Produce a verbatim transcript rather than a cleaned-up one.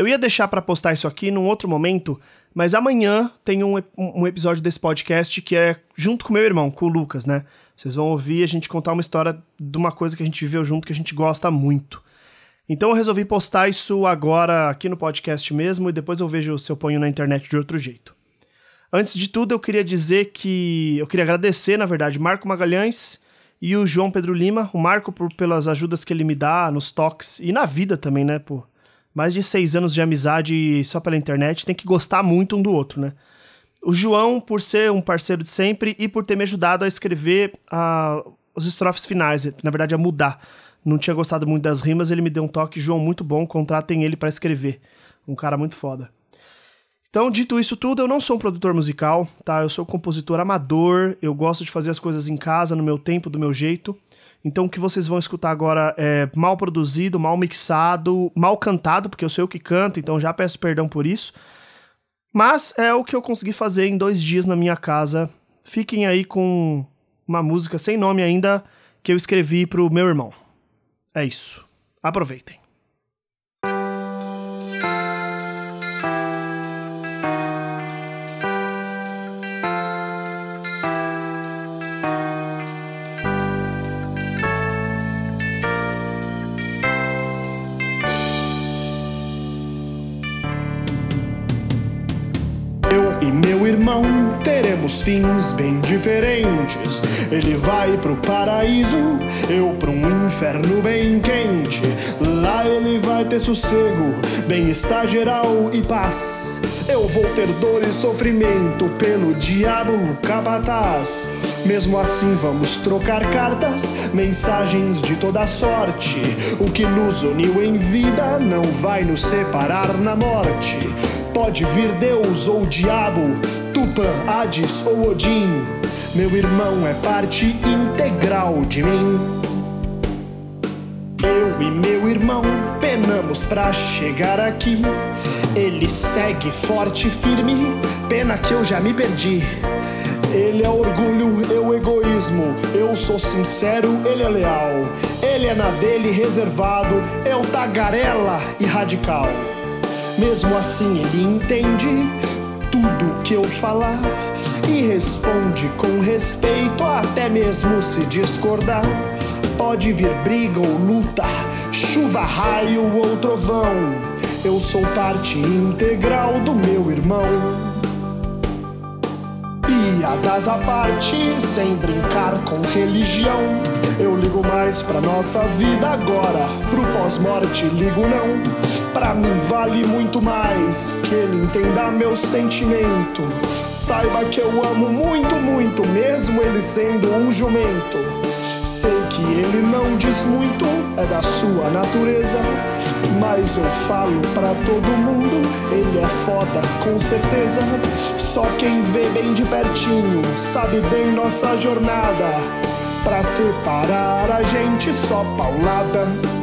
Eu ia deixar pra postar isso aqui num outro momento, mas amanhã tem um, um episódio desse podcast que é junto com meu irmão, com o Lucas, né? Vocês vão ouvir a gente contar uma história de uma coisa que a gente viveu junto, que a gente gosta muito. Então eu resolvi postar isso agora aqui no podcast mesmo e depois eu vejo se eu ponho na internet de outro jeito. Antes de tudo, eu queria dizer que... Eu queria agradecer, na verdade, Marco Magalhães e o João Pedro Lima. O Marco por, pelas ajudas que ele me dá nos toques e na vida também, né? Por mais de seis anos de amizade só pela internet, tem que gostar muito um do outro, né? O João por ser um parceiro de sempre e por ter me ajudado a escrever a, os estrofes finais, na verdade a mudar. Não tinha gostado muito das rimas, ele me deu um toque. João, muito bom, contratem ele pra escrever. Um cara muito foda. Então, dito isso tudo, eu não sou um produtor musical, tá? Eu sou um compositor amador, eu gosto de fazer as coisas em casa, no meu tempo, do meu jeito. Então, o que vocês vão escutar agora é mal produzido, mal mixado, mal cantado, porque eu sou eu que canto, então já peço perdão por isso. Mas é o que eu consegui fazer em dois dias na minha casa. Fiquem aí com uma música sem nome ainda, que eu escrevi pro meu irmão. É isso. Aproveitem. Eu e meu irmão teremos fins bem diferentes. Ele vai pro paraíso, eu pro um inferno bem quente. Lá ele vai ter sossego, bem-estar geral e paz. Eu vou ter dor e sofrimento pelo diabo capataz. Mesmo assim vamos trocar cartas, mensagens de toda sorte. O que nos uniu em vida não vai nos separar na morte. Pode vir Deus ou diabo, Tupã, Hades ou Odin. Meu irmão é parte integral de mim. Eu e meu irmão penamos pra chegar aqui. Ele segue forte e firme, pena que eu já me perdi. Ele é orgulho, eu egoísmo, eu sou sincero, ele é leal. Ele é na dele reservado, eu tagarela e radical. Mesmo assim ele entende tudo que eu falar e responde com respeito, até mesmo se discordar. Pode vir briga ou luta, chuva, raio ou trovão, eu sou parte integral do meu irmão. Piadas à parte, sem brincar com religião, eu ligo mais pra nossa vida agora, pro pós-morte ligo não. Pra mim vale muito mais que ele entenda meu sentimento. Saiba que eu amo muito, muito, mesmo ele sendo um jumento. Sei que ele não diz muito, é da sua natureza, mas eu falo pra todo mundo, ele é foda com certeza. Só quem vê bem de pertinho sabe bem nossa jornada, pra separar a gente só paulada.